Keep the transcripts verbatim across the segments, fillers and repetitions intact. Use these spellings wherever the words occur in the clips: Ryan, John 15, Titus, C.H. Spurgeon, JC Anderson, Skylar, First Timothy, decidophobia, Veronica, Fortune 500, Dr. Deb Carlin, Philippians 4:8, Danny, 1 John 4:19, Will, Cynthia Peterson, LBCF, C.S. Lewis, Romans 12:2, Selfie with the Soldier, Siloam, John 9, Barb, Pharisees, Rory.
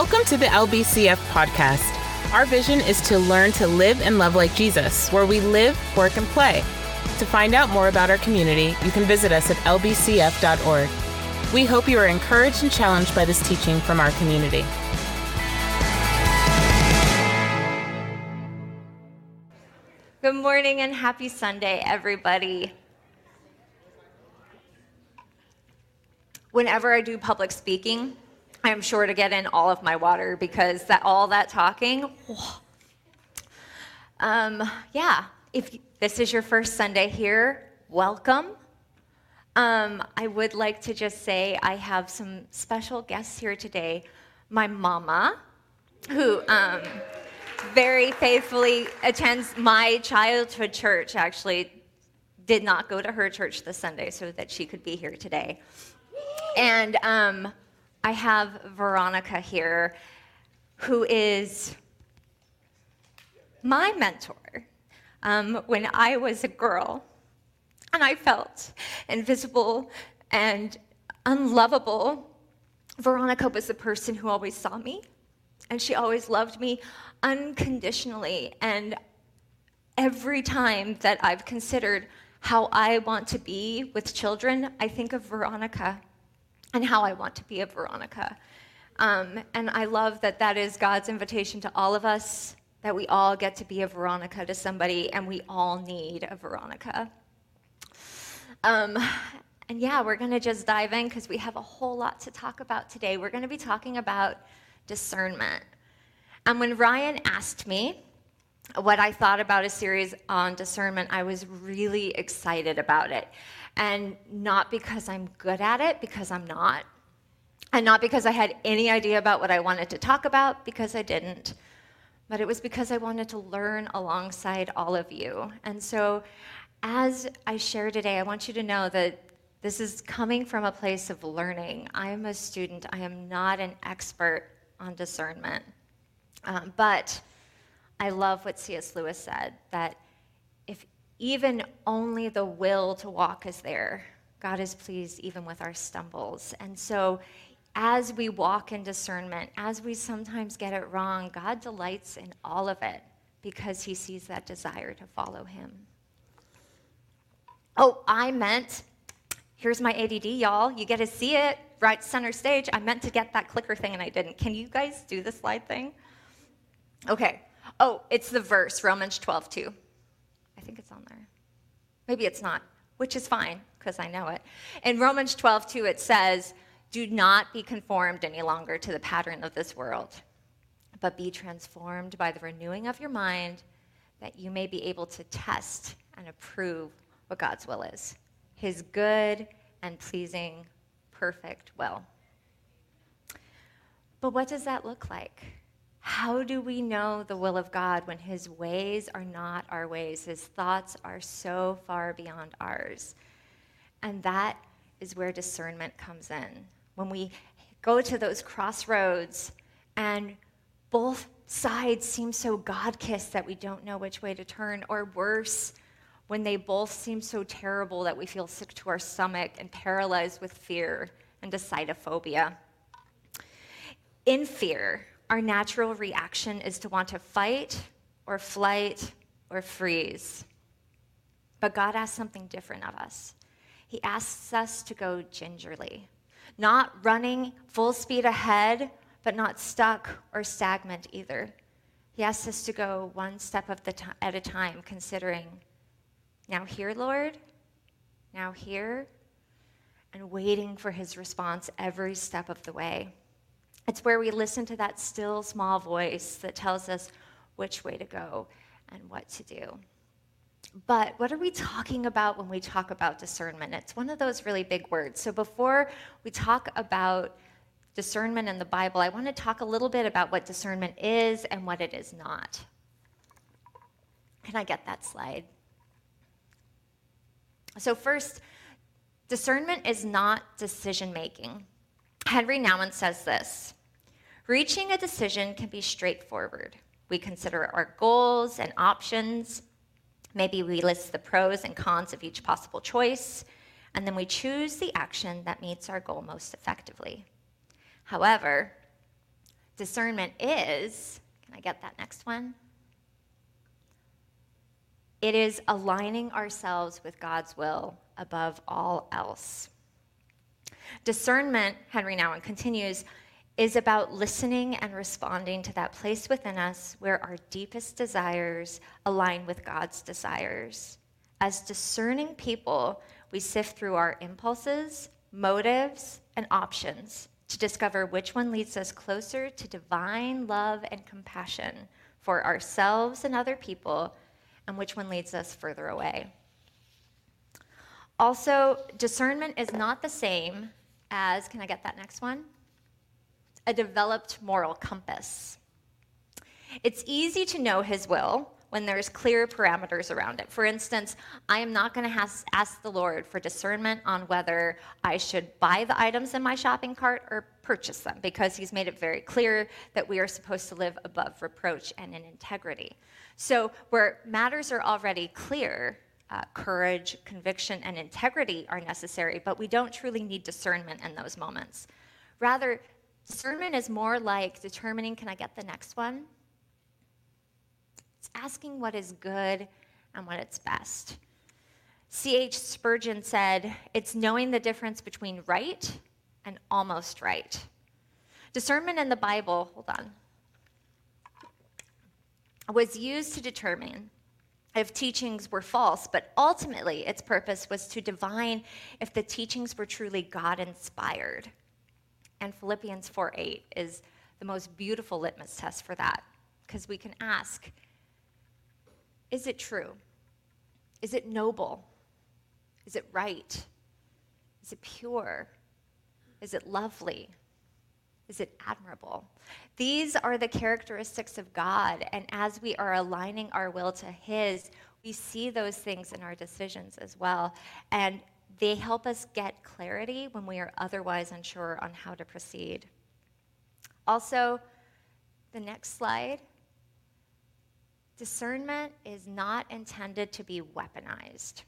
Welcome to the L B C F podcast. Our vision is to learn to live and love like Jesus, where we live, work, and play. To find out more about our community, you can visit us at L B C F dot org. We hope you are encouraged and challenged by this teaching from our community. Good morning and happy Sunday, everybody. Whenever I do public speaking, I'm sure to get in all of my water because that all that talking, um, yeah, if this is your first Sunday here, welcome. Um, I would like to just say I have some special guests here today. My mama, who um, very faithfully attends my childhood church, actually did not go to her church this Sunday so that she could be here today. And um, I have Veronica here, who is my mentor. Um, when I was a girl, and I felt invisible and unlovable, Veronica was the person who always saw me, and she always loved me unconditionally. And every time that I've considered how I want to be with children, I think of Veronica and how I want to be a Veronica. Um, and I love that that is God's invitation to all of us, that we all get to be a Veronica to somebody, and we all need a Veronica. Um, and yeah, we're going to just dive in because we have a whole lot to talk about today. We're going to be talking about discernment. And when Ryan asked me what I thought about a series on discernment, I was really excited about it. And not because I'm good at it, because I'm not. And not because I had any idea about what I wanted to talk about, because I didn't. But it was because I wanted to learn alongside all of you. And so as I share today, I want you to know that this is coming from a place of learning. I am a student. I am not an expert on discernment. Um, but I love what C S Lewis said, that if even only the will to walk is there, God is pleased even with our stumbles. And so as we walk in discernment, as we sometimes get it wrong, God delights in all of it because he sees that desire to follow him. Oh, I meant, here's my A D D, y'all. You get to see it right center stage. I meant to get that clicker thing, and I didn't. Can you guys do the slide thing? Okay. Oh, it's the verse, Romans twelve two. I think it's on there. Maybe it's not, which is fine because I know it. In Romans twelve two, it says, do not be conformed any longer to the pattern of this world, but be transformed by the renewing of your mind, that you may be able to test and approve what God's will is, his good and pleasing, perfect will. But what does that look like? How do we know the will of God when his ways are not our ways? His thoughts are so far beyond ours. And that is where discernment comes in. When we go to those crossroads and both sides seem so God-kissed that we don't know which way to turn, or worse, when they both seem so terrible that we feel sick to our stomach and paralyzed with fear and decidophobia. In fear, our natural reaction is to want to fight or flight or freeze. But God asks something different of us. He asks us to go gingerly, not running full speed ahead, but not stuck or stagnant either. He asks us to go one step of the t- at a time, considering now here, Lord, now here, and waiting for his response every step of the way. It's where we listen to that still small voice that tells us which way to go and what to do. But what are we talking about when we talk about discernment? It's one of those really big words. So before we talk about discernment in the Bible, I want to talk a little bit about what discernment is and what it is not. Can I get that slide? So first, discernment is not decision-making. Henry Nouwen says this: reaching a decision can be straightforward. We consider our goals and options. Maybe we list the pros and cons of each possible choice, and then we choose the action that meets our goal most effectively. However, discernment is, can I get that next one? It is aligning ourselves with God's will above all else. Discernment, Henry Nouwen continues, is about listening and responding to that place within us where our deepest desires align with God's desires. As discerning people, we sift through our impulses, motives, and options to discover which one leads us closer to divine love and compassion for ourselves and other people, and which one leads us further away. Also, discernment is not the same as, can I get that next one? A developed moral compass. It's easy to know his will when there's clear parameters around it. For instance, I am not going to ask the Lord for discernment on whether I should buy the items in my shopping cart or purchase them, because he's made it very clear that we are supposed to live above reproach and in integrity. So where matters are already clear, Uh, courage, conviction, and integrity are necessary, but we don't truly need discernment in those moments. Rather, discernment is more like determining, can I get the next one? It's asking what is good and what is best. C H Spurgeon said, it's knowing the difference between right and almost right. Discernment in the Bible, hold on, was used to determine if teachings were false, but ultimately its purpose was to divine if the teachings were truly God-inspired. And Philippians four eight is the most beautiful litmus test for that, because we can ask, is it true? Is it noble? Is it right? Is it pure? Is it lovely? Is it admirable? These are the characteristics of God, and as we are aligning our will to his, we see those things in our decisions as well, and they help us get clarity when we are otherwise unsure on how to proceed. Also, the next slide, discernment is not intended to be weaponized.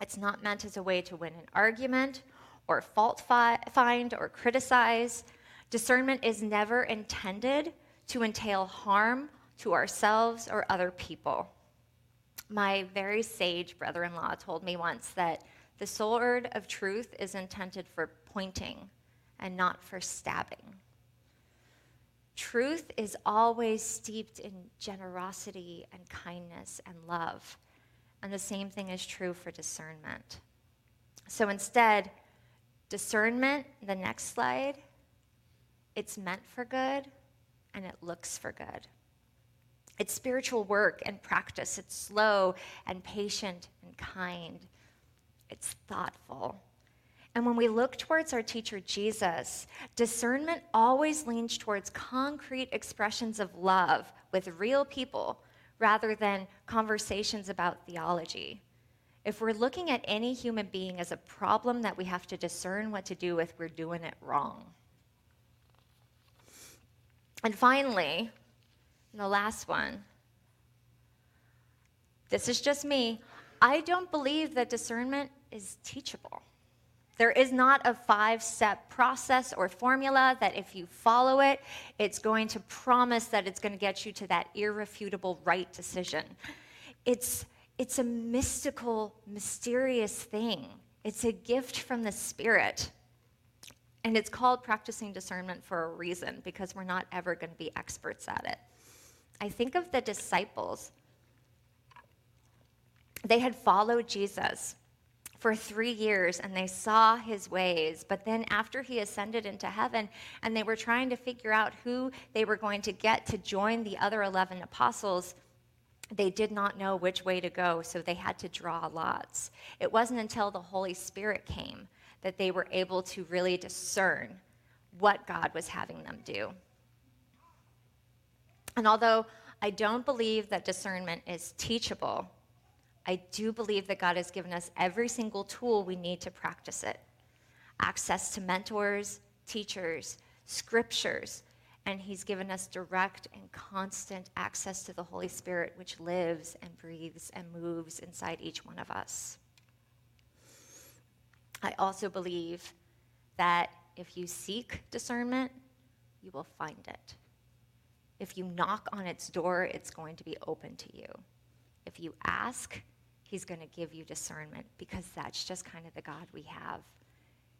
It's not meant as a way to win an argument or fault fi- find or criticize. Discernment is never intended to entail harm to ourselves or other people. My very sage brother-in-law told me once that the sword of truth is intended for pointing and not for stabbing. Truth is always steeped in generosity and kindness and love, and the same thing is true for discernment. So instead, discernment, the next slide, it's meant for good, and it looks for good. It's spiritual work and practice. It's slow and patient and kind. It's thoughtful. And when we look towards our teacher, Jesus, discernment always leans towards concrete expressions of love with real people rather than conversations about theology. If we're looking at any human being as a problem that we have to discern what to do with, we're doing it wrong. And finally, and the last one, this is just me, I don't believe that discernment is teachable. There is not a five-step process or formula that if you follow it, it's going to promise that it's going to get you to that irrefutable right decision. It's, it's a mystical, mysterious thing. It's a gift from the Spirit. And it's called practicing discernment for a reason, because we're not ever going to be experts at it. I think of the disciples. They had followed Jesus for three years, and they saw his ways. But then after he ascended into heaven, and they were trying to figure out who they were going to get to join the other eleven apostles, they did not know which way to go, so they had to draw lots. It wasn't until the Holy Spirit came that they were able to really discern what God was having them do. And although I don't believe that discernment is teachable, I do believe that God has given us every single tool we need to practice it. Access to mentors, teachers, scriptures, and he's given us direct and constant access to the Holy Spirit, which lives and breathes and moves inside each one of us. I also believe that if you seek discernment, you will find it. If you knock on its door, it's going to be open to you. If you ask, he's going to give you discernment, because that's just kind of the God we have.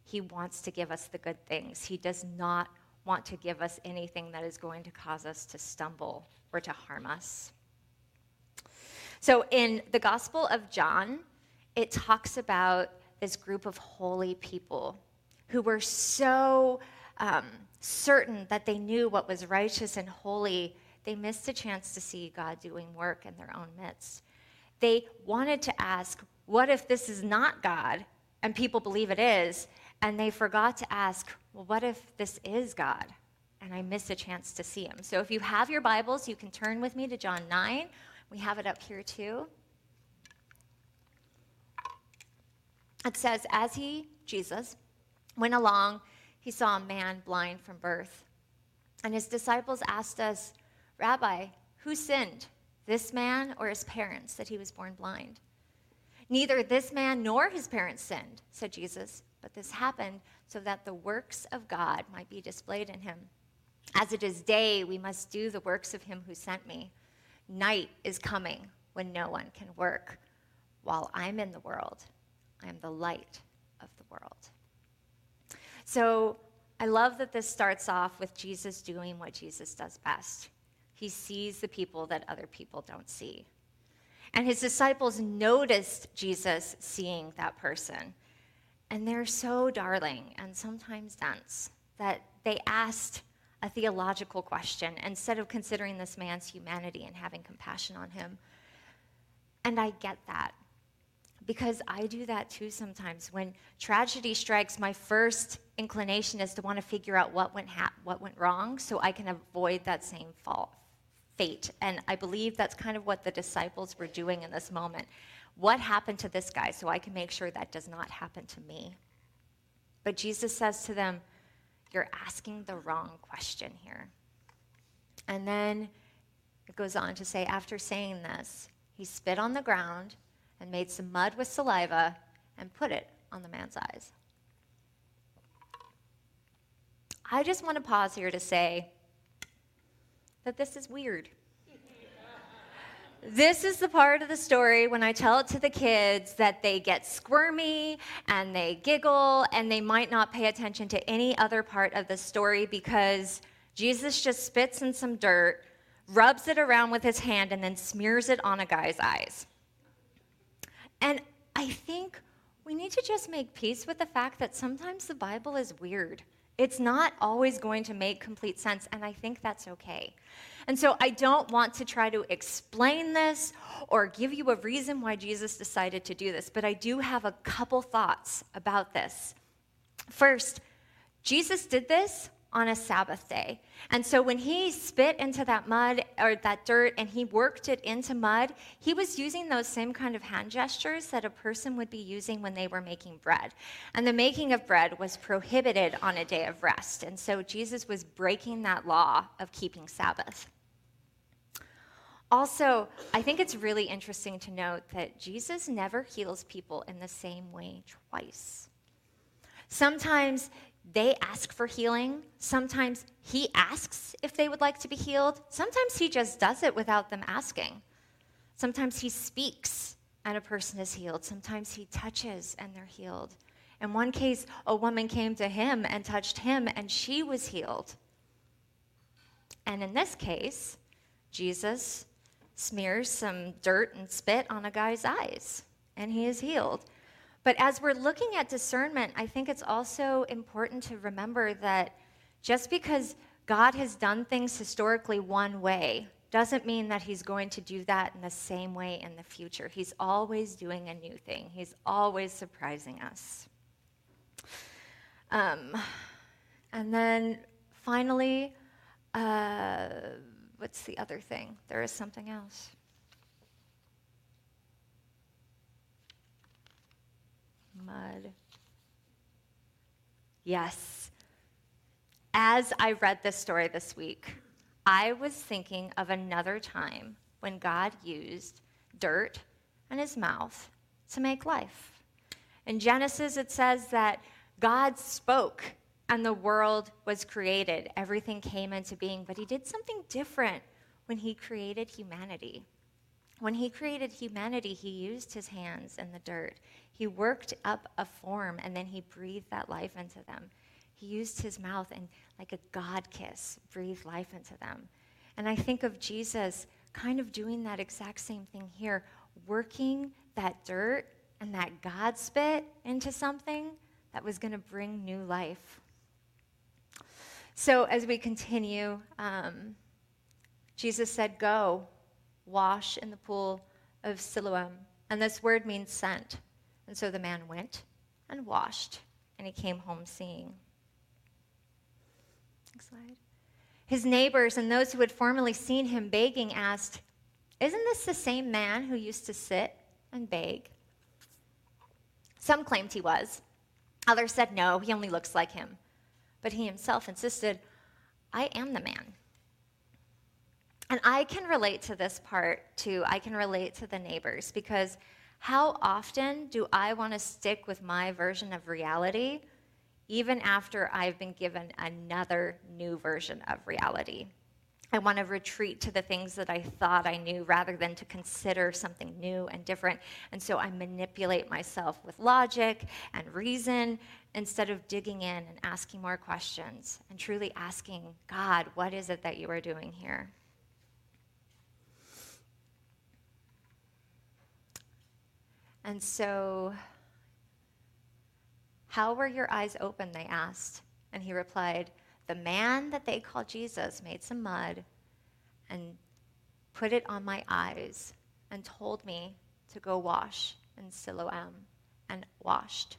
He wants to give us the good things. He does not want to give us anything that is going to cause us to stumble or to harm us. So in the Gospel of John, it talks about this group of holy people who were so um, certain that they knew what was righteous and holy, they missed a chance to see God doing work in their own midst. They wanted to ask, what if this is not God, and people believe it is, and they forgot to ask, well, what if this is God, and I missed a chance to see him? So if you have your Bibles, you can turn with me to John nine. We have it up here too. It says, as he, Jesus, went along, he saw a man blind from birth. And his disciples asked us, Rabbi, who sinned, this man or his parents, that he was born blind? Neither this man nor his parents sinned, said Jesus, but this happened so that the works of God might be displayed in him. As it is day, we must do the works of him who sent me. Night is coming when no one can work. While I'm in the world, I am the light of the world. So I love that this starts off with Jesus doing what Jesus does best. He sees the people that other people don't see. And his disciples noticed Jesus seeing that person. And they're so darling and sometimes dense that they asked a theological question instead of considering this man's humanity and having compassion on him. And I get that, because I do that too sometimes. When tragedy strikes, my first inclination is to want to figure out what went ha- what went wrong so I can avoid that same fault, fate. And I believe that's kind of what the disciples were doing in this moment. What happened to this guy so I can make sure that does not happen to me? But Jesus says to them, you're asking the wrong question here. And then it goes on to say, after saying this, he spit on the ground and made some mud with saliva and put it on the man's eyes. I just want to pause here to say that this is weird. This is the part of the story when I tell it to the kids that they get squirmy and they giggle and they might not pay attention to any other part of the story, because Jesus just spits in some dirt, rubs it around with his hand, and then smears it on a guy's eyes. And I think we need to just make peace with the fact that sometimes the Bible is weird. It's not always going to make complete sense, and I think that's okay. And so I don't want to try to explain this or give you a reason why Jesus decided to do this, but I do have a couple thoughts about this. First, Jesus did this on a Sabbath day. And so when he spit into that mud or that dirt and he worked it into mud, he was using those same kind of hand gestures that a person would be using when they were making bread. And the making of bread was prohibited on a day of rest. And so Jesus was breaking that law of keeping Sabbath. Also, I think it's really interesting to note that Jesus never heals people in the same way twice. Sometimes they ask for healing. Sometimes he asks if they would like to be healed. Sometimes he just does it without them asking. Sometimes he speaks and a person is healed. Sometimes he touches and they're healed. In one case, a woman came to him and touched him and she was healed. And in this case, Jesus smears some dirt and spit on a guy's eyes and he is healed. But as we're looking at discernment, I think it's also important to remember that just because God has done things historically one way doesn't mean that he's going to do that in the same way in the future. He's always doing a new thing. He's always surprising us. Um, and then finally, uh, what's the other thing? There is something else. Mud. Yes. As I read this story this week, I was thinking of another time when God used dirt and his mouth to make life. In Genesis, it says that God spoke and the world was created. Everything came into being, but he did something different when he created humanity. When he created humanity, he used his hands in the dirt. He worked up a form, and then he breathed that life into them. He used his mouth and, like a God kiss, breathed life into them. And I think of Jesus kind of doing that exact same thing here, working that dirt and that God spit into something that was going to bring new life. So as we continue, um, Jesus said, "Go, wash in the pool of Siloam." And this word means sent. And so the man went and washed, and he came home seeing. Next slide. His neighbors and those who had formerly seen him begging asked, "Isn't this the same man who used to sit and beg?" Some claimed he was. Others said, "No, he only looks like him." But he himself insisted, "I am the man." And I can relate to this part, too. I can relate to the neighbors, because how often do I want to stick with my version of reality even after I've been given another new version of reality? I want to retreat to the things that I thought I knew rather than to consider something new and different. And so I manipulate myself with logic and reason instead of digging in and asking more questions and truly asking, "God, what is it that you are doing here?" And so, "How were your eyes open?" they asked. And he replied, "The man that they call Jesus made some mud and put it on my eyes and told me to go wash in Siloam, and washed.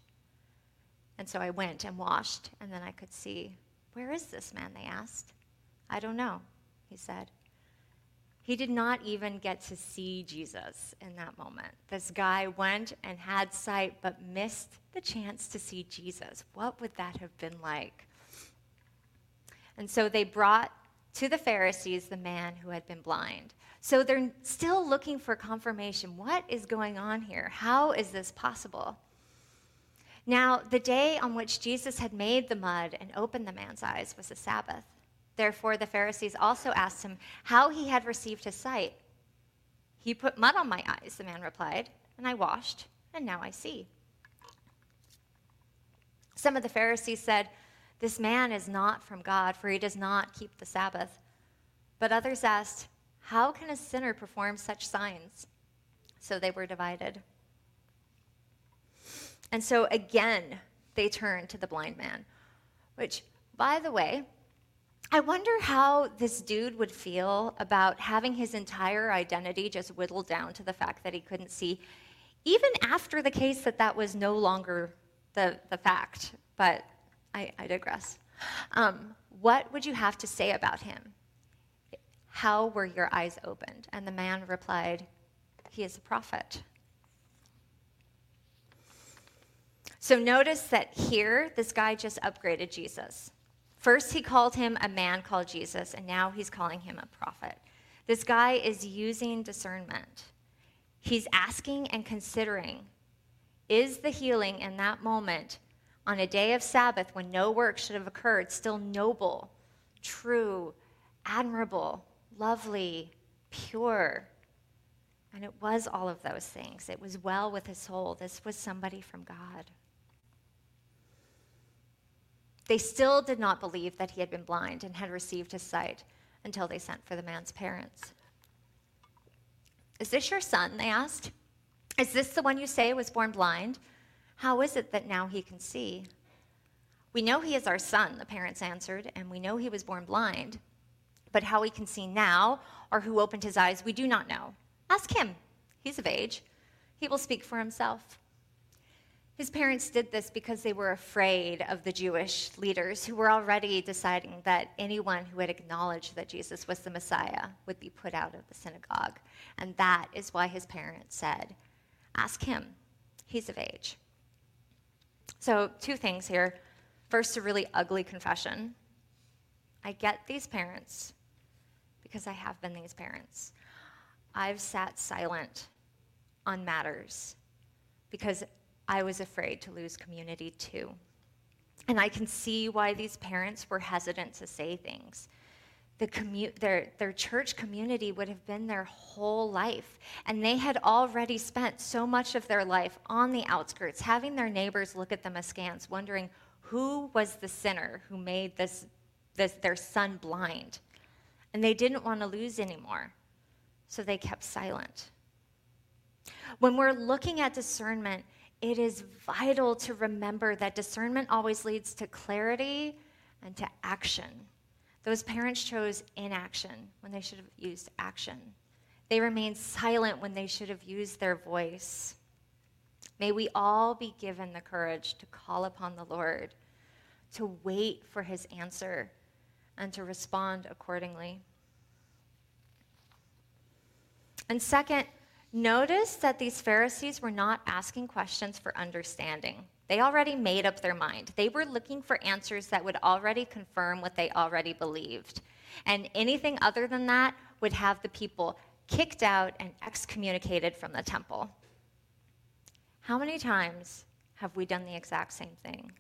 And so I went and washed, and then I could see." "Where is this man?" they asked. "I don't know," he said. He did not even get to see Jesus in that moment. This guy went and had sight, but missed the chance to see Jesus. What would that have been like? And so they brought to the Pharisees the man who had been blind. So they're still looking for confirmation. What is going on here? How is this possible? Now, the day on which Jesus had made the mud and opened the man's eyes was the Sabbath. Therefore, the Pharisees also asked him how he had received his sight. "He put mud on my eyes," the man replied, "and I washed, and now I see." Some of the Pharisees said, "This man is not from God, for he does not keep the Sabbath." But others asked, "How can a sinner perform such signs?" So they were divided. And so again, they turned to the blind man, which, by the way, I wonder how this dude would feel about having his entire identity just whittled down to the fact that he couldn't see, even after the case that that was no longer the, the fact. But I, I digress. Um, what would you have to say about him? "How were your eyes opened?" And the man replied, "He is a prophet." So notice that here, this guy just upgraded Jesus. First, he called him a man called Jesus, and now he's calling him a prophet. This guy is using discernment. He's asking and considering, is the healing in that moment on a day of Sabbath when no work should have occurred still noble, true, admirable, lovely, pure? And it was all of those things. It was well with his soul. This was somebody from God. They still did not believe that he had been blind and had received his sight until they sent for the man's parents. "Is this your son?" they asked. "Is this the one you say was born blind? How is it that now he can see?" "We know he is our son," the parents answered, "and we know he was born blind. But how he can see now, or who opened his eyes, we do not know. Ask him. He's of age. He will speak for himself." His parents did this because they were afraid of the Jewish leaders who were already deciding that anyone who had acknowledged that Jesus was the Messiah would be put out of the synagogue. And that is why his parents said, "Ask him. He's of age." So two things here. First, a really ugly confession. I get these parents because I have been these parents. I've sat silent on matters because I was afraid to lose community too. And I can see why these parents were hesitant to say things. The commu- their, their church community would have been their whole life, and they had already spent so much of their life on the outskirts, having their neighbors look at them askance, wondering who was the sinner who made this, this their son blind. And they didn't want to lose anymore, so they kept silent. When we're looking at discernment, it is vital to remember that discernment always leads to clarity and to action. Those parents chose inaction when they should have used action. They remained silent when they should have used their voice. May we all be given the courage to call upon the Lord, to wait for his answer, and to respond accordingly. And second, notice that these Pharisees were not asking questions for understanding. They already made up their mind. They were looking for answers that would already confirm what they already believed. And anything other than that would have the people kicked out and excommunicated from the temple. How many times have we done the exact same thing?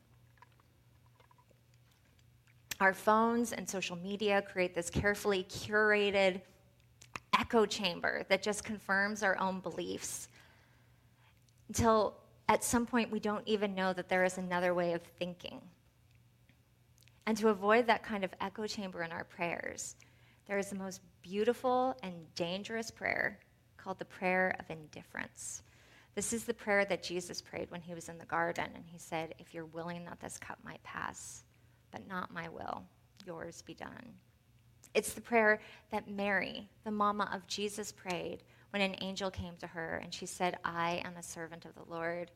Our phones and social media create this carefully curated echo chamber that just confirms our own beliefs until at some point we don't even know that there is another way of thinking. And to avoid that kind of echo chamber in our prayers, there is the most beautiful and dangerous prayer called the prayer of indifference. This is the prayer that Jesus prayed when he was in the garden, and he said, "If you're willing that this cup might pass, but not my will, yours be done." It's the prayer that Mary, the mama of Jesus, prayed when an angel came to her and she said, "I am a servant of the Lord.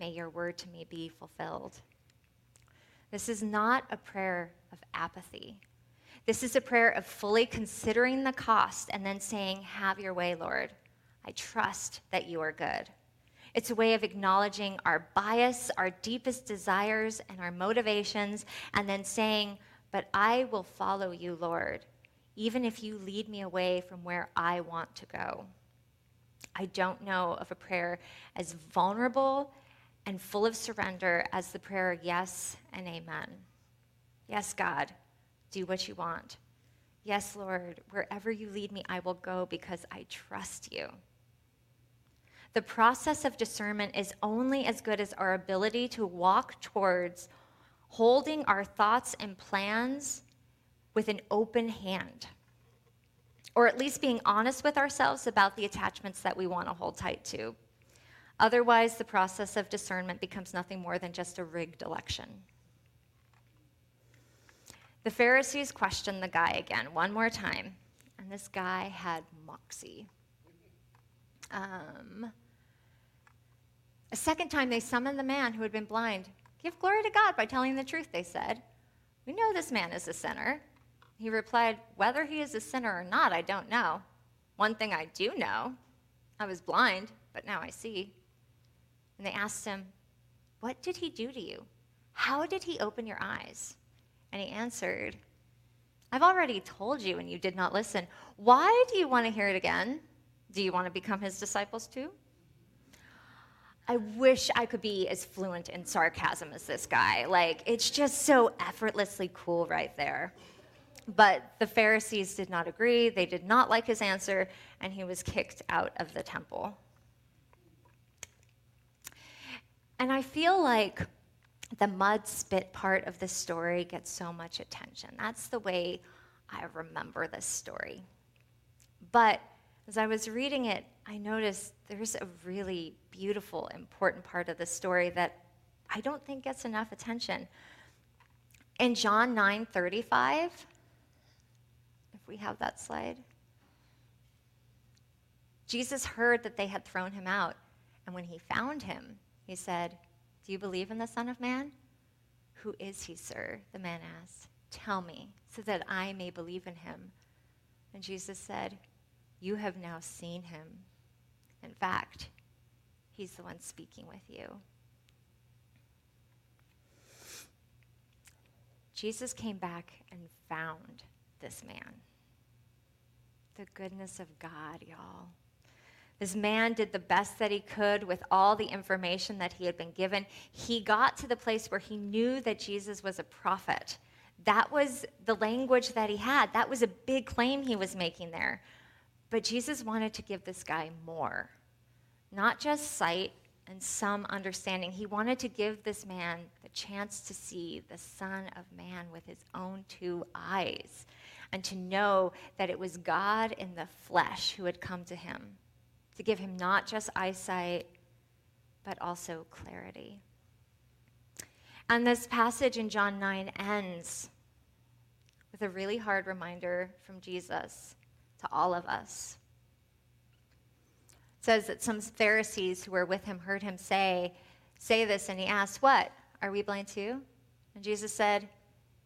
May your word to me be fulfilled." This is not a prayer of apathy. This is a prayer of fully considering the cost and then saying, "Have your way, Lord. I trust that you are good." It's a way of acknowledging our bias, our deepest desires, and our motivations, and then saying, "But I will follow you, Lord, even if you lead me away from where I want to go." I don't know of a prayer as vulnerable and full of surrender as the prayer, "Yes and amen. Yes, God, do what you want. Yes, Lord, wherever you lead me, I will go because I trust you." The process of discernment is only as good as our ability to walk towards holding our thoughts and plans with an open hand, or at least being honest with ourselves about the attachments that we want to hold tight to. Otherwise, the process of discernment becomes nothing more than just a rigged election. The Pharisees questioned the guy again, one more time, and this guy had moxie. Um, a second time, they summoned the man who had been blind. "Give glory to God by telling the truth," they said. "We know this man is a sinner." He replied, "Whether he is a sinner or not, I don't know. One thing I do know, I was blind, but now I see." And they asked him, "What did he do to you? How did he open your eyes?" And he answered, "I've already told you and you did not listen. Why do you want to hear it again? Do you want to become his disciples too?" I wish I could be as fluent in sarcasm as this guy. Like, it's just so effortlessly cool right there. But the Pharisees did not agree. They did not like his answer, and he was kicked out of the temple. And I feel like the mud spit part of the story gets so much attention. That's the way I remember this story. But as I was reading it, I noticed there's a really beautiful, important part of the story that I don't think gets enough attention. In John nine thirty-five, if we have that slide, Jesus heard that they had thrown him out, and when he found him, he said, "Do you believe in the Son of Man?" "Who is he, sir?" the man asked. "Tell me, so that I may believe in him." And Jesus said, "You have now seen him. In fact, he's the one speaking with you." Jesus came back and found this man. The goodness of God, y'all. This man did the best that he could with all the information that he had been given. He got to the place where he knew that Jesus was a prophet. That was the language that he had. That was a big claim he was making there. But Jesus wanted to give this guy more, not just sight and some understanding. He wanted to give this man the chance to see the Son of Man with his own two eyes and to know that it was God in the flesh who had come to him, to give him not just eyesight, but also clarity. And this passage in John nine ends with a really hard reminder from Jesus to all of us. It says that some Pharisees who were with him heard him say, say this, and he asked, what, are we blind too? And Jesus said,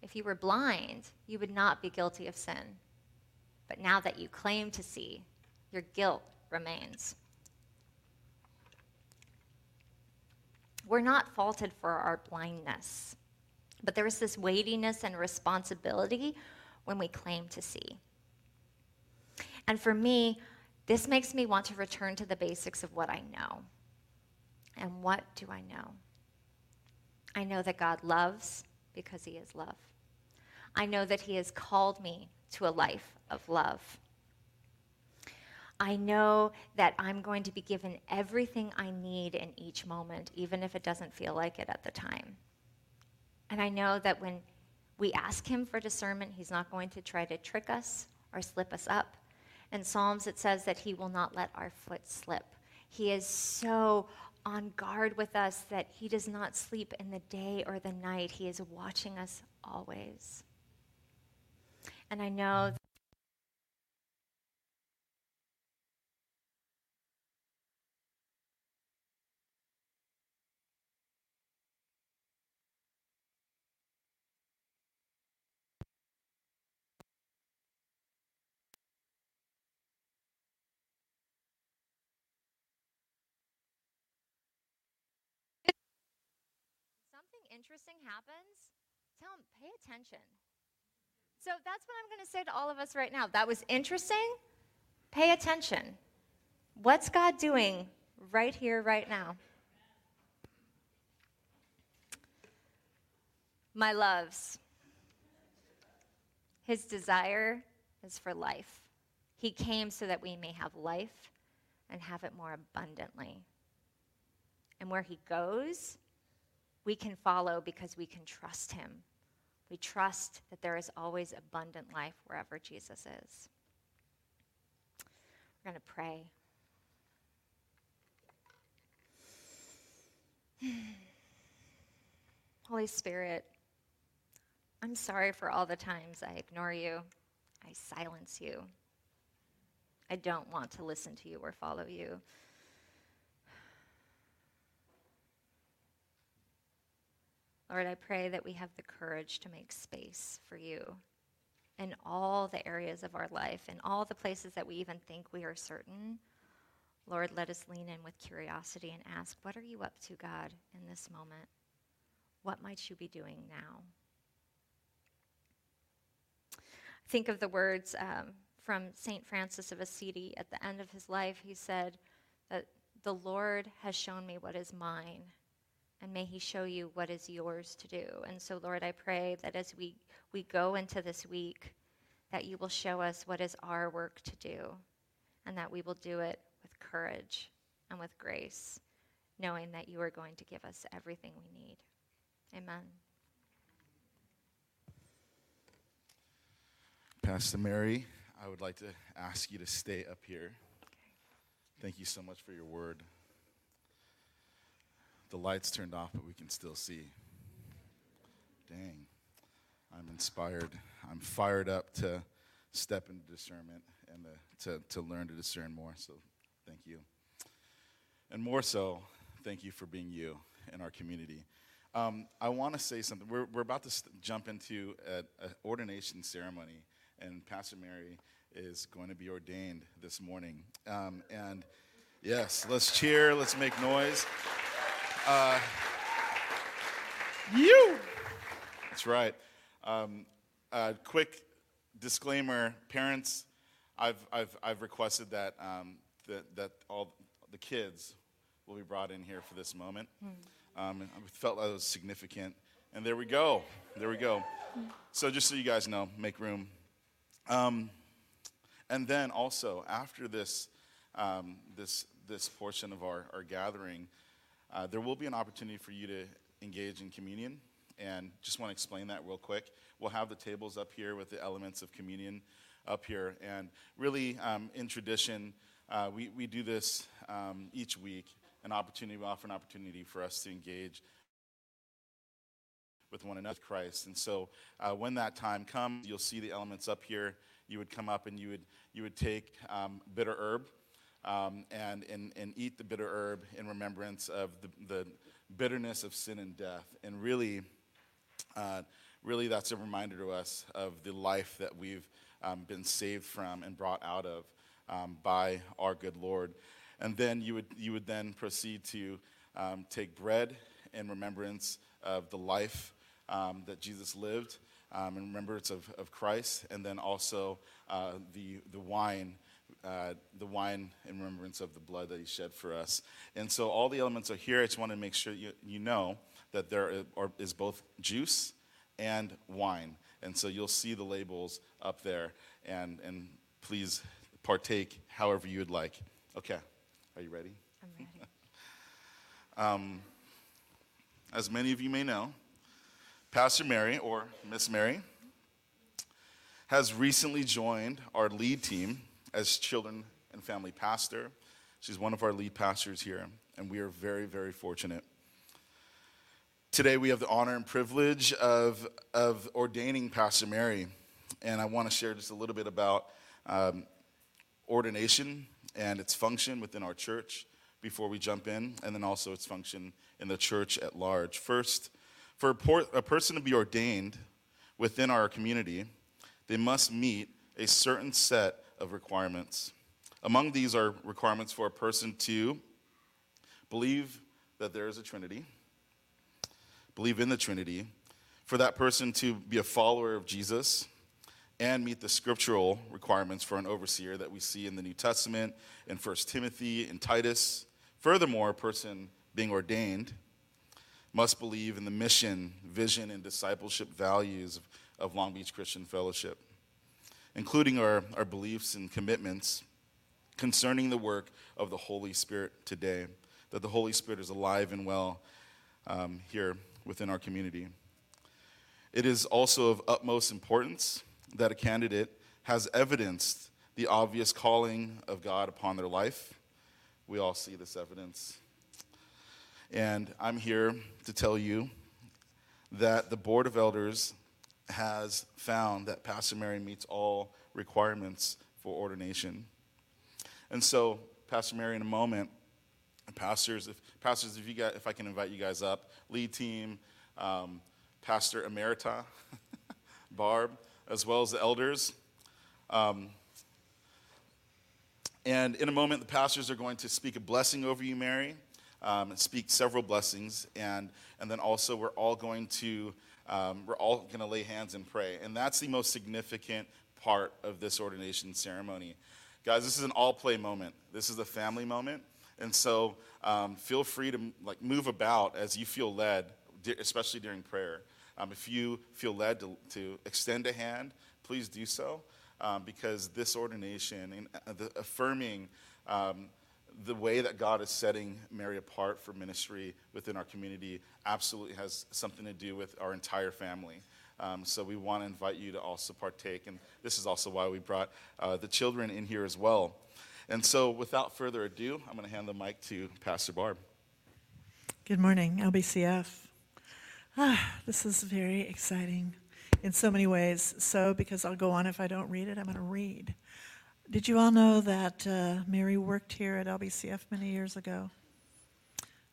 if you were blind, you would not be guilty of sin. But now that you claim to see, your guilt remains. We're not faulted for our blindness, but there is this weightiness and responsibility when we claim to see. And for me, this makes me want to return to the basics of what I know. And what do I know? I know that God loves because he is love. I know that he has called me to a life of love. I know that I'm going to be given everything I need in each moment, even if it doesn't feel like it at the time. And I know that when we ask him for discernment, he's not going to try to trick us or slip us up. In Psalms, it says that he will not let our foot slip. He is so on guard with us that he does not sleep in the day or the night. He is watching us always. And I know that interesting happens, tell them, pay attention. So that's what I'm going to say to all of us right now. That was interesting. Pay attention. What's God doing right here, right now? My loves, his desire is for life. He came so that we may have life and have it more abundantly. And where he goes, we can follow because we can trust him. We trust that there is always abundant life wherever Jesus is. We're going to pray. Holy Spirit, I'm sorry for all the times I ignore you, I silence you. I don't want to listen to you or follow you. Lord, I pray that we have the courage to make space for you in all the areas of our life, in all the places that we even think we are certain. Lord, let us lean in with curiosity and ask, what are you up to, God, in this moment? What might you be doing now? Think of the words um, from Saint Francis of Assisi at the end of his life. He said that the Lord has shown me what is mine, and may he show you what is yours to do. And so, Lord, I pray that as we, we go into this week, that you will show us what is our work to do, and that we will do it with courage and with grace, knowing that you are going to give us everything we need. Amen. Pastor Mary, I would like to ask you to stay up here. Okay. Thank you so much for your word. The light's turned off, but we can still see. Dang. I'm inspired. I'm fired up to step into discernment and to, to, to learn to discern more. So thank you. And more so, thank you for being you in our community. Um, I want to say something. We're, we're about to st- jump into an ordination ceremony, and Pastor Mary is going to be ordained this morning. Um, and yes, let's cheer. Let's make noise. Uh, you. That's right. Um, uh, quick disclaimer, parents. I've I've I've requested that um, that, that all the kids will be brought in here for this moment. Mm. Um, and I felt that was significant. And there we go. There we go. Mm. So just so you guys know, make room. Um, and then also, after this um, this this portion of our, our gathering, uh, there will be an opportunity for you to engage in communion. And just want to explain that real quick. We'll have the tables up here with the elements of communion up here. And really, um, in tradition, uh, we, we do this um, each week, an opportunity, we offer an opportunity for us to engage with one another, with Christ. And so uh, when that time comes, you'll see the elements up here. You would come up and you would you would take um, bitter herb um, and, and, and eat the bitter herb in remembrance of the, the bitterness of sin and death. And really, uh, really that's a reminder to us of the life that we've um, been saved from and brought out of um, by our good Lord. And then you would you would then proceed to um, take bread in remembrance of the life um, that Jesus lived, um, in remembrance of, of Christ, and then also uh, the the wine, uh, the wine in remembrance of the blood that he shed for us. And so all the elements are here. I just want to make sure you, you know that there are, is both juice and wine. And so you'll see the labels up there, and, and please partake however you would like. Okay. Are you ready? I'm ready. um, as many of you may know, Pastor Mary, or Miss Mary, has recently joined our lead team as children and family pastor. She's one of our lead pastors here, and we are very, very fortunate. Today we have the honor and privilege of, of ordaining Pastor Mary, and I want to share just a little bit about um, ordination and its function within our church before we jump in, and then also its function in the church at large. First, for a, por- a person to be ordained within our community, they must meet a certain set of requirements. Among these are requirements for a person to believe that there is a Trinity, believe in the Trinity, for that person to be a follower of Jesus, and meet the scriptural requirements for an overseer that we see in the New Testament, in First Timothy, in Titus. Furthermore, a person being ordained must believe in the mission, vision, and discipleship values of Long Beach Christian Fellowship, including our, our beliefs and commitments concerning the work of the Holy Spirit today, that the Holy Spirit is alive and well um, here within our community. It is also of utmost importance that a candidate has evidenced the obvious calling of God upon their life. We all see this evidence. And I'm here to tell you that the Board of Elders has found that Pastor Mary meets all requirements for ordination. And so, Pastor Mary, in a moment, pastors, if pastors, if you guys, if I can invite you guys up, lead team, um, Pastor Emerita, Barb, as well as the elders. Um, and in a moment, the pastors are going to speak a blessing over you, Mary, um, and speak several blessings. And and then also we're all going to, um, we're all going to lay hands and pray. And that's the most significant part of this ordination ceremony. Guys, this is an all-play moment. This is a family moment. And so um, feel free to like move about as you feel led, especially during prayer. Um, if you feel led to, to extend a hand, please do so, um, because this ordination and the affirming um, the way that God is setting Mary apart for ministry within our community absolutely has something to do with our entire family. Um, so we want to invite you to also partake, and this is also why we brought uh, the children in here as well. And so without further ado, I'm going to hand the mic to Pastor Barb. Good morning, L B C F. Ah, this is very exciting in so many ways. So, because I'll go on if I don't read it, I'm going to read. Did you all know that uh, Mary worked here at L B C F many years ago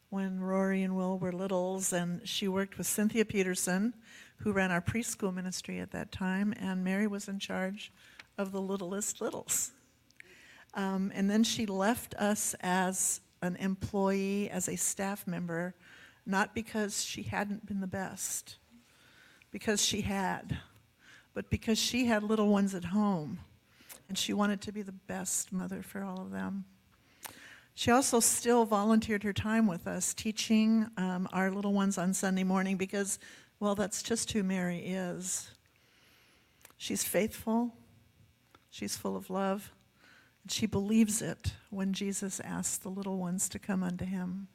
when Rory and Will were littles, and she worked with Cynthia Peterson, who ran our preschool ministry at that time, and Mary was in charge of the littlest littles. Um, and then she left us as an employee, as a staff member, not because she hadn't been the best, because she had, but because she had little ones at home, and she wanted to be the best mother for all of them. She also still volunteered her time with us, teaching um, our little ones on Sunday morning because, well, that's just who Mary is. She's faithful, she's full of love, and she believes it when Jesus asks the little ones to come unto him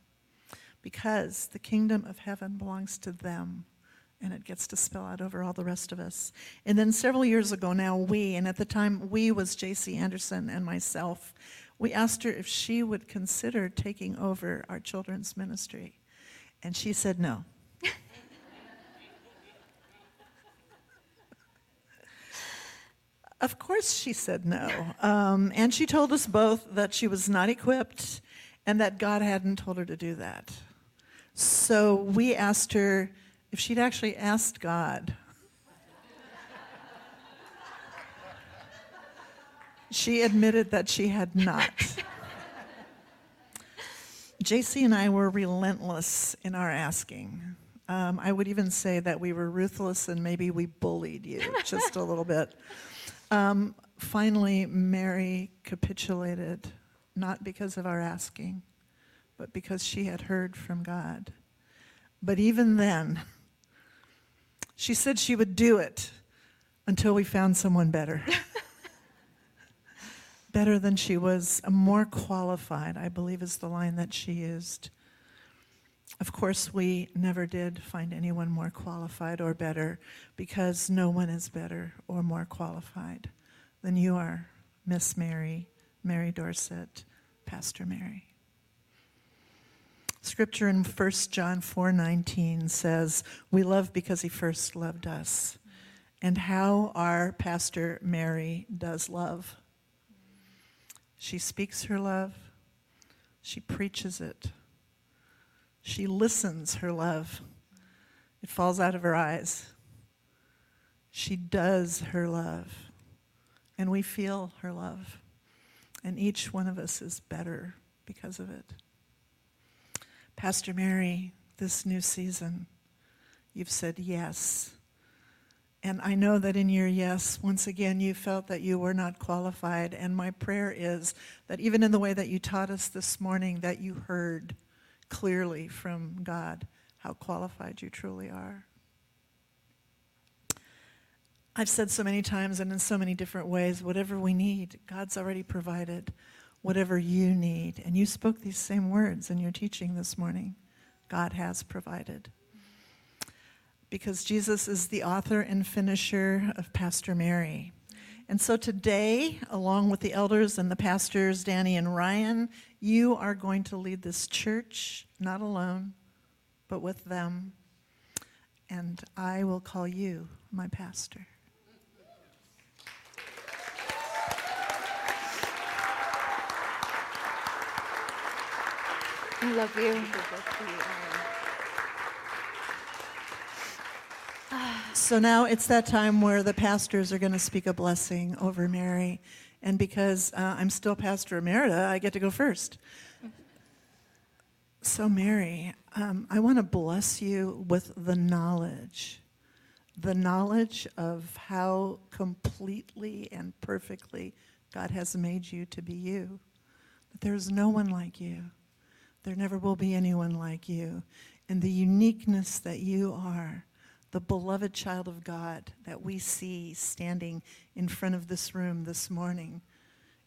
because the kingdom of heaven belongs to them. And it gets to spill out over all the rest of us. And then several years ago now, we, and at the time we was J C Anderson and myself, we asked her if she would consider taking over our children's ministry. And she said no. Of course she said no. Um, and she told us both that she was not equipped and that God hadn't told her to do that. So we asked her, if she'd actually asked God. She admitted that she had not. J C and I were relentless in our asking. Um, I would even say that we were ruthless and maybe we bullied you just a little bit. Um, finally, Mary capitulated, not because of our asking, but because she had heard from God. But even then, she said she would do it until we found someone better. Better than she was, more qualified, I believe is the line that she used. Of course, we never did find anyone more qualified or better because no one is better or more qualified than you are, Miss Mary, Mary Dorset, Pastor Mary. Scripture in First John four nineteen says, we love because he first loved us. And how our Pastor Mary does love. She speaks her love. She preaches it. She listens her love. It falls out of her eyes. She does her love. And we feel her love. And each one of us is better because of it. Pastor Mary, this new season, you've said yes. And I know that in your yes, once again, you felt that you were not qualified. And my prayer is that even in the way that you taught us this morning, that you heard clearly from God how qualified you truly are. I've said so many times and in so many different ways, whatever we need, God's already provided. Whatever you need. And you spoke these same words in your teaching this morning. God has provided. Because Jesus is the author and finisher of Pastor Mary. And so today, along with the elders and the pastors, Danny and Ryan, you are going to lead this church, not alone, but with them. And I will call you my pastor. I love you. So now it's that time where the pastors are going to speak a blessing over Mary. And because uh, I'm still Pastor Emerita, I get to go first. So Mary, um, I want to bless you with the knowledge, the knowledge of how completely and perfectly God has made you to be you. That there is no one like you. There never will be anyone like you. And the uniqueness that you are, the beloved child of God that we see standing in front of this room this morning,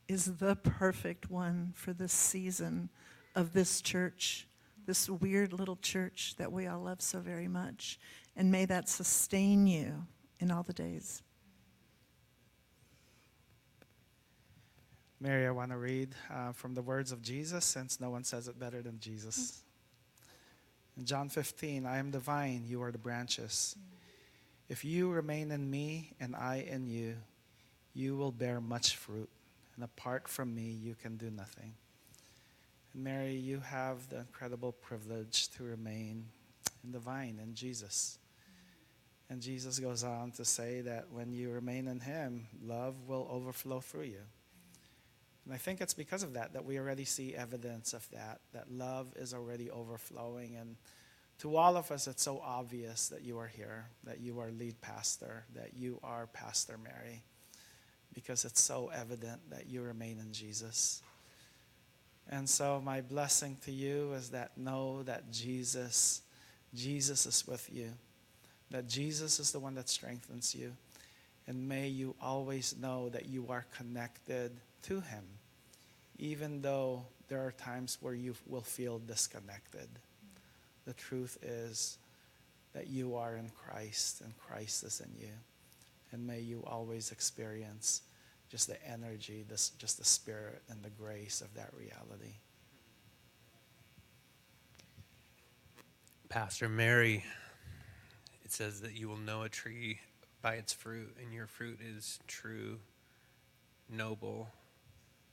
is the perfect one for this season of this church, this weird little church that we all love so very much. And may that sustain you in all the days. Mary, I want to read uh, from the words of Jesus, since no one says it better than Jesus. In John fifteen, I am the vine, you are the branches. If you remain in me and I in you, you will bear much fruit. And apart from me, you can do nothing. And Mary, you have the incredible privilege to remain in the vine, in Jesus. And Jesus goes on to say that when you remain in him, love will overflow through you. And I think it's because of that that we already see evidence of that, that love is already overflowing. And to all of us, it's so obvious that you are here, that you are lead pastor, that you are Pastor Mary, because it's so evident that you remain in Jesus. And so my blessing to you is that know that Jesus, Jesus is with you, that Jesus is the one that strengthens you. And may you always know that you are connected to him, even though there are times where you will feel disconnected. The truth is that you are in Christ and Christ is in you. And may you always experience just the energy, this, just the spirit and the grace of that reality. Pastor Mary, it says that you will know a tree by its fruit, and your fruit is true, noble,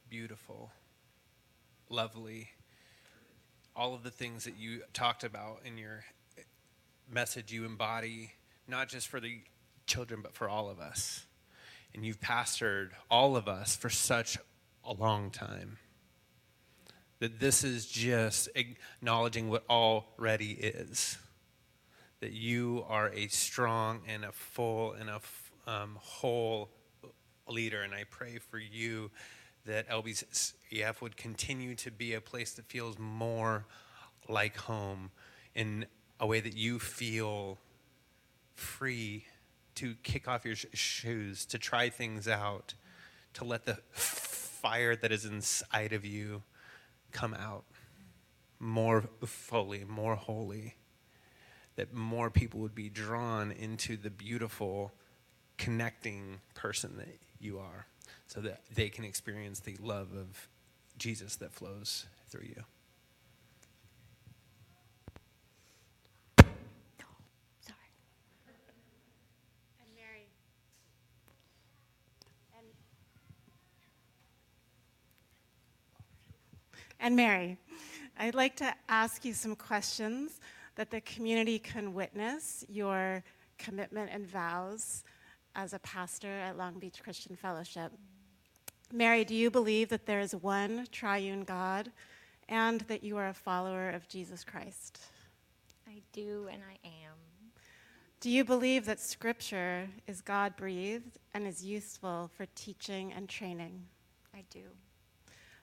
beautiful, lovely. All of the things that you talked about in your message you embody, not just for the children, but for all of us. And you've pastored all of us for such a long time. That this is just acknowledging what already is. That you are a strong and a full and a um, whole leader. And I pray for you that L B C F would continue to be a place that feels more like home, in a way that you feel free to kick off your sh- shoes, to try things out, to let the fire that is inside of you come out more fully, more wholly. That more people would be drawn into the beautiful, connecting person that you are, so that they can experience the love of Jesus that flows through you. No, sorry. And Mary. And, and Mary, I'd like to ask you some questions that the community can witness your commitment and vows as a pastor at Long Beach Christian Fellowship. Mary, do you believe that there is one triune God and that you are a follower of Jesus Christ? I do, and I am. Do you believe that Scripture is God-breathed and is useful for teaching and training? I do.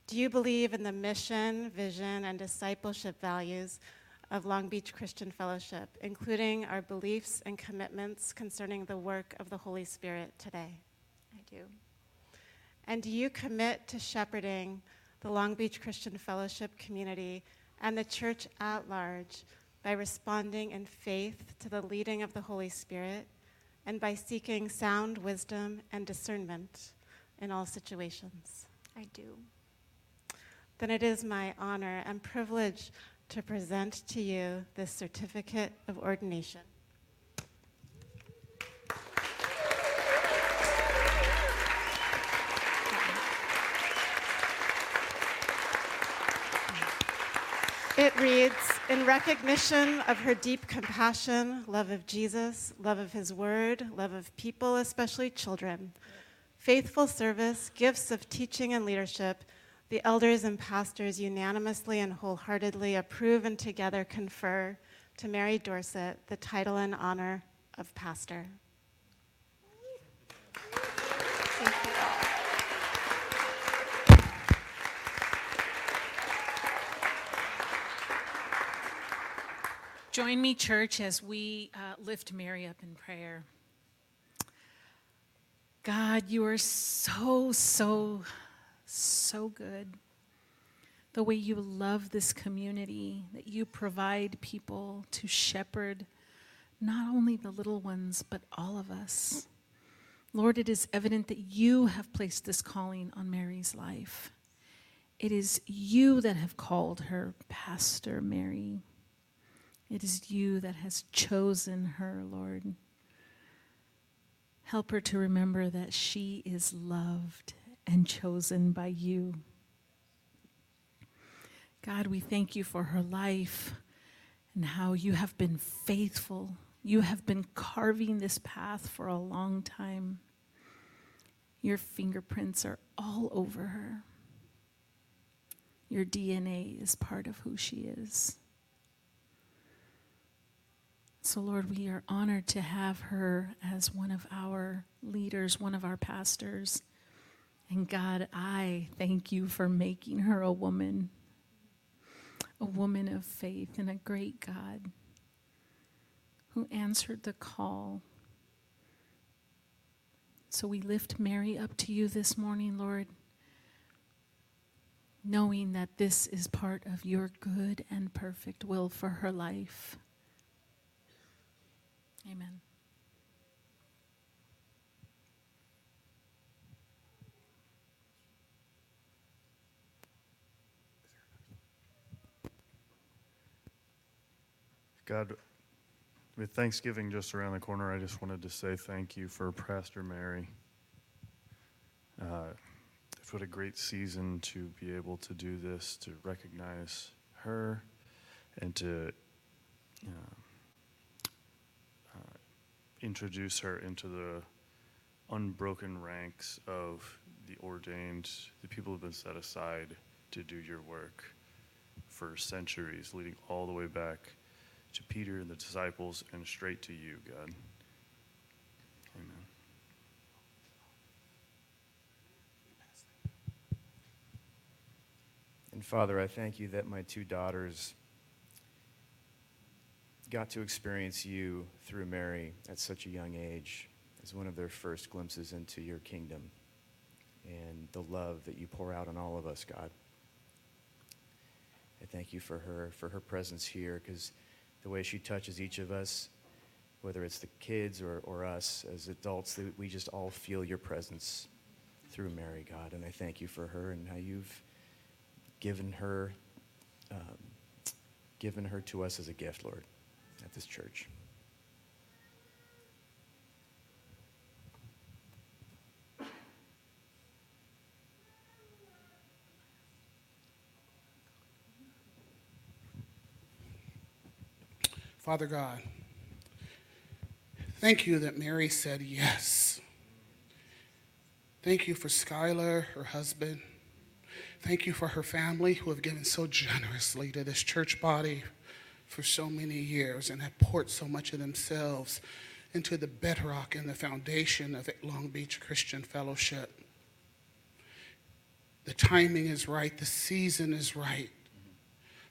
Do you believe in the mission, vision, and discipleship values of Long Beach Christian Fellowship, including our beliefs and commitments concerning the work of the Holy Spirit today? I do. And do you commit to shepherding the Long Beach Christian Fellowship community and the church at large by responding in faith to the leading of the Holy Spirit and by seeking sound wisdom and discernment in all situations? I do. Then it is my honor and privilege to present to you this certificate of ordination. It reads, in recognition of her deep compassion, love of Jesus, love of his word, love of people, especially children, faithful service, gifts of teaching and leadership, the elders and pastors unanimously and wholeheartedly approve and together confer to Mary Dorset the title and honor of pastor. Thank you all. Join me, church, as we uh, lift Mary up in prayer. God, you are so, so So good. The way you love this community, that you provide people to shepherd not only the little ones, but all of us. Lord, it is evident that you have placed this calling on Mary's life. It is you that have called her Pastor Mary. It is you that has chosen her, Lord. Help her to remember that she is loved and chosen by you. God, we thank you for her life and how you have been faithful. You have been carving this path for a long time. Your fingerprints are all over her. Your D N A is part of who she is. So, Lord, we are honored to have her as one of our leaders, one of our pastors. And God, I thank you for making her a woman a woman of faith and a great God who answered the call. So we lift Mary up to you this morning, Lord, knowing that this is part of your good and perfect will for her life. Amen. God, with Thanksgiving just around the corner, I just wanted to say thank you for Pastor Mary. Uh, what a great season to be able to do this, to recognize her, and to uh, uh, introduce her into the unbroken ranks of the ordained, the people who have been set aside to do your work for centuries, leading all the way back to Peter and the disciples, and straight to you, God. Amen. And Father, I thank you that my two daughters got to experience you through Mary at such a young age as one of their first glimpses into your kingdom and the love that you pour out on all of us, God. I thank you for her, for her presence here, because the way she touches each of us, whether it's the kids or, or us as adults, we just all feel your presence through Mary, God. And I thank you for her and how you've given her um, given her to us as a gift, Lord, at this church. Father God, thank you that Mary said yes. Thank you for Skylar, her husband. Thank you for her family who have given so generously to this church body for so many years and have poured so much of themselves into the bedrock and the foundation of Long Beach Christian Fellowship. The timing is right, the season is right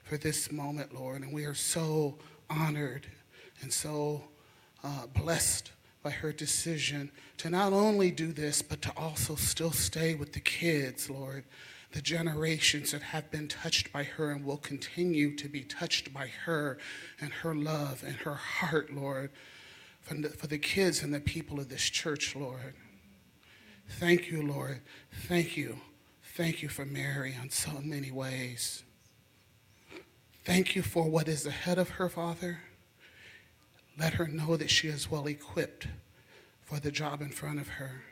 for this moment, Lord, and we are so honored and so uh, blessed by her decision to not only do this, but to also still stay with the kids, Lord, the generations that have been touched by her and will continue to be touched by her and her love and her heart, Lord, for the, for the kids and the people of this church, Lord. Thank you, Lord. Thank you. Thank you for Mary in so many ways. Thank you for what is ahead of her, Father. Let her know that she is well equipped for the job in front of her.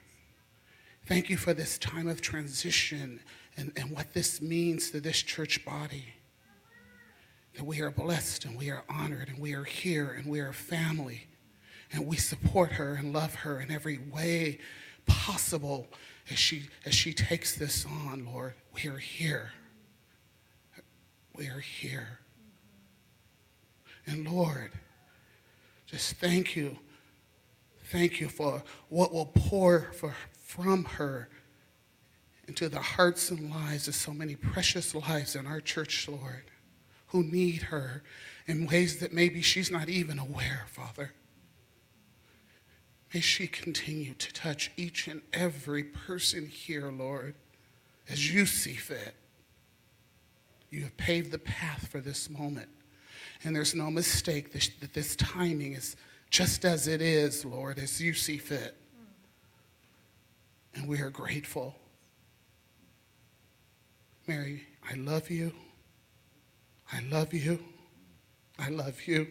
Thank you for this time of transition and, and what this means to this church body. That we are blessed and we are honored and we are here and we are family. And we support her and love her in every way possible as she, as she takes this on, Lord. We are here. We are here. And Lord, just thank you. Thank you for what will pour for, from her into the hearts and lives of so many precious lives in our church, Lord, who need her in ways that maybe she's not even aware, Father. May she continue to touch each and every person here, Lord, as you see fit. You have paved the path for this moment. And there's no mistake that this, this timing is just as it is, Lord, as you see fit. And we are grateful. Mary, I love you. I love you. I love you.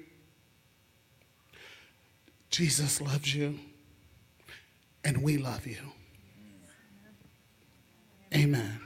Jesus loves you. And we love you. Amen.